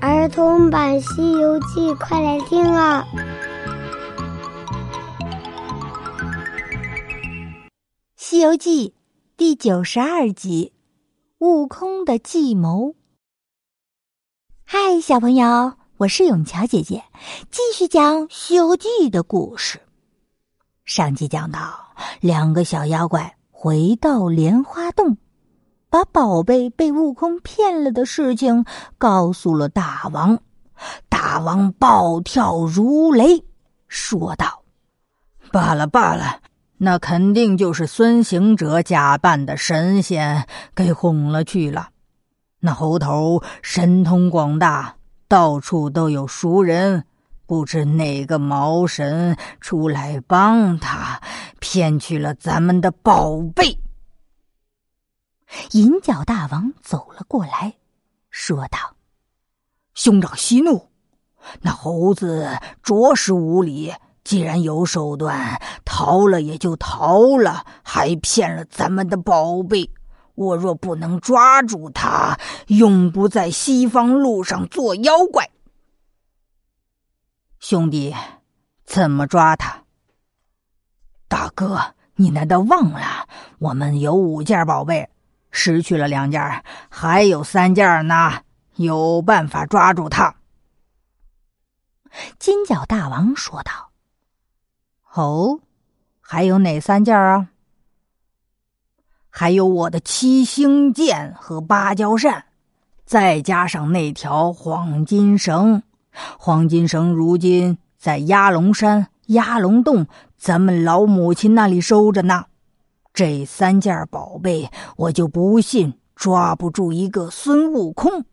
儿童版西游记，快来听啊！西游记第92集，悟空的计谋。嗨，小朋友，我是永乔姐姐，继续讲西游记的故事。上集讲到，两个小妖怪回到莲花洞，把宝贝被悟空骗了的事情告诉了大王。大王暴跳如雷，说道：罢了罢了，那肯定就是孙行者假扮的神仙给哄了去了。那猴头神通广大，到处都有熟人，不知哪个毛神出来帮他，骗去了咱们的宝贝。银角大王走了过来，说道：兄长息怒，那猴子着实无礼，既然有手段，逃了也就逃了，还骗了咱们的宝贝。我若不能抓住他，永不在西方路上做妖怪。兄弟，怎么抓他？大哥，你难道忘了我们有5件宝贝，失去了2件，还有3件呢，有办法抓住他。金角大王说道：哦，还有哪3件啊？还有我的7星剑和芭蕉扇，再加上那条黄金绳。黄金绳如今在鸭龙山、鸭龙洞，咱们老母亲那里收着呢。这3件宝贝，我就不信抓不住一个孙悟空。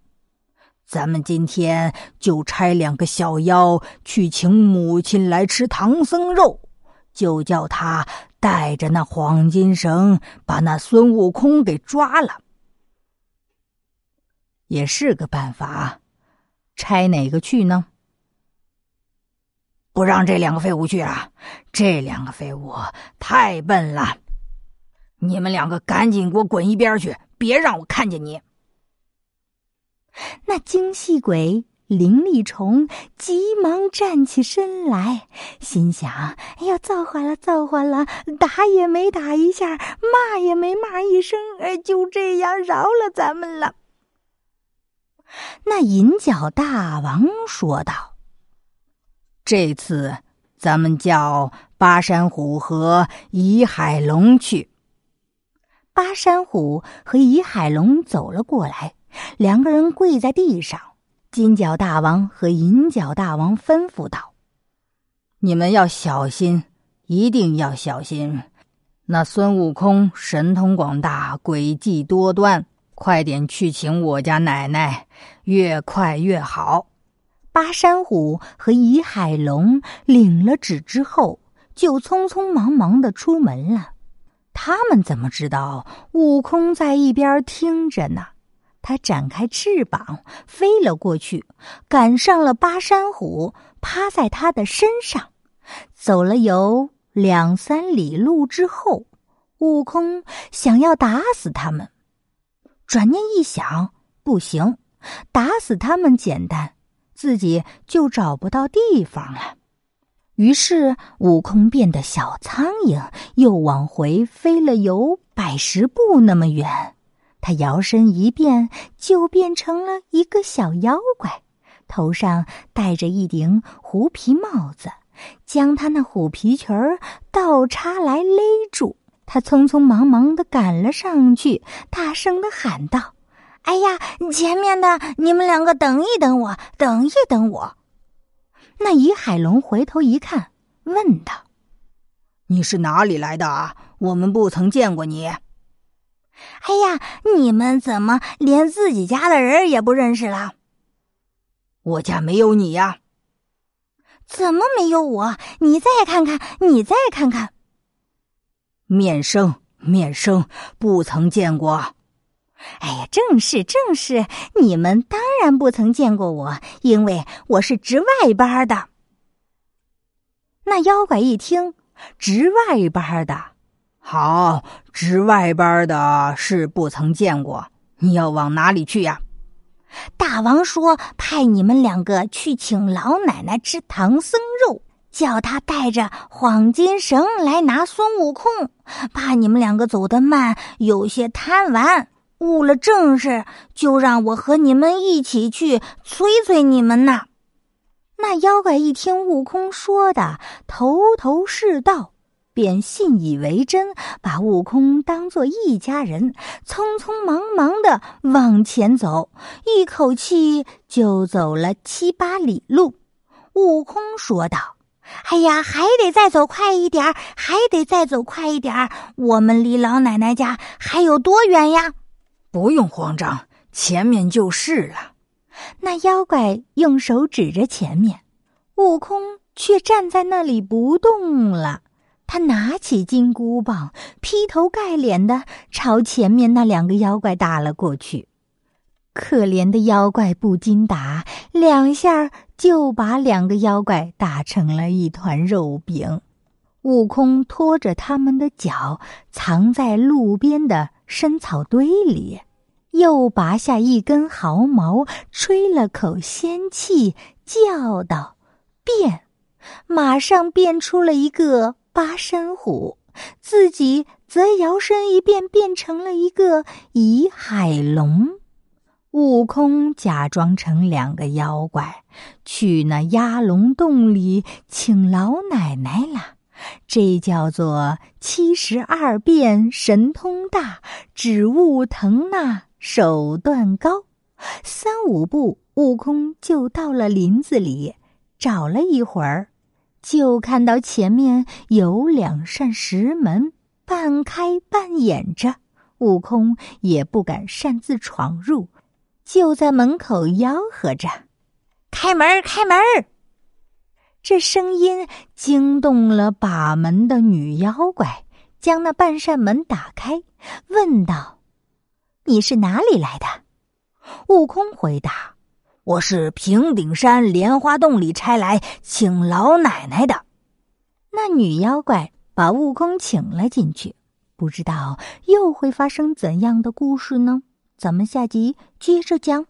咱们今天就差2个小妖去请母亲来吃唐僧肉，就叫他带着那黄金绳把那孙悟空给抓了。也是个办法，差哪个去呢？不让这2个废物去了，这2个废物太笨了。你们2个赶紧给我滚一边去，别让我看见你。那精细鬼、灵力虫急忙站起身来，心想：哎呀，造化了，造化了，打也没打一下，骂也没骂一声，就这样饶了咱们了。那银角大王说道：这次咱们叫巴山虎和倚海龙去。巴山虎和倚海龙走了过来，2个人跪在地上。金角大王和银角大王吩咐道：你们要小心，一定要小心。那孙悟空神通广大，诡计多端，快点去请我家奶奶，越快越好。巴山虎和倚海龙领了旨之后，就匆匆忙忙地出门了。他们怎么知道悟空在一边听着呢？他展开翅膀飞了过去，赶上了巴山虎，趴在他的身上。走了有2-3里路之后，悟空想要打死他们，转念一想，不行，打死他们简单，自己就找不到地方了。于是悟空变得小苍蝇，又往回飞了有百十步那么远。他摇身一变，就变成了一个小妖怪，头上戴着一顶狐皮帽子，将他那虎皮裙儿倒插来勒住。他匆匆忙忙地赶了上去，大声地喊道：哎呀，前面的，你们2个等一等我，等一等我。那倚海龙回头一看，问道：你是哪里来的啊？我们不曾见过你。哎呀，你们怎么连自己家的人也不认识了？我家没有你呀。怎么没有我？你再看看，你再看看。面生，面生，不曾见过。哎呀，正是正是，你们当然不曾见过我，因为我是值外班的。那妖怪一听，值外班的，好，值外班的是不曾见过，你要往哪里去呀？大王说派你们2个去请老奶奶吃唐僧肉，叫她带着晃金绳来拿孙悟空，怕你们2个走得慢，有些贪玩，误了正事，就让我和你们一起去催催你们呢。那妖怪一听悟空说的头头是道，便信以为真，把悟空当作一家人，匆匆忙忙地往前走，一口气就走了7、8里路。悟空说道：哎呀，还得再走快一点，还得再走快一点，我们离老奶奶家还有多远呀？不用慌张，前面就是了。那妖怪用手指着前面，悟空却站在那里不动了。他拿起金箍棒，劈头盖脸地朝前面那2个妖怪打了过去。可怜的妖怪不禁打，2下就把2个妖怪打成了一团肉饼。悟空拖着他们的脚，藏在路边的深草堆里，又拔下一根毫毛，吹了口仙气，叫道：变！马上变出了一个八山虎，自己则摇身一变，变成了一个倚海龙。悟空假装成2个妖怪，去那压龙洞里请老奶奶了。这叫做72变，神通大，指物腾那，手段高。3、5步，悟空就到了林子里，找了一会儿，就看到前面有2扇石门，半开半掩着，悟空也不敢擅自闯入，就在门口吆喝着：开门，开门！这声音惊动了把门的女妖怪，将那半扇门打开，问道：你是哪里来的？悟空回答：我是平顶山莲花洞里差来请老奶奶的。那女妖怪把悟空请了进去，不知道又会发生怎样的故事呢？咱们下集接着讲。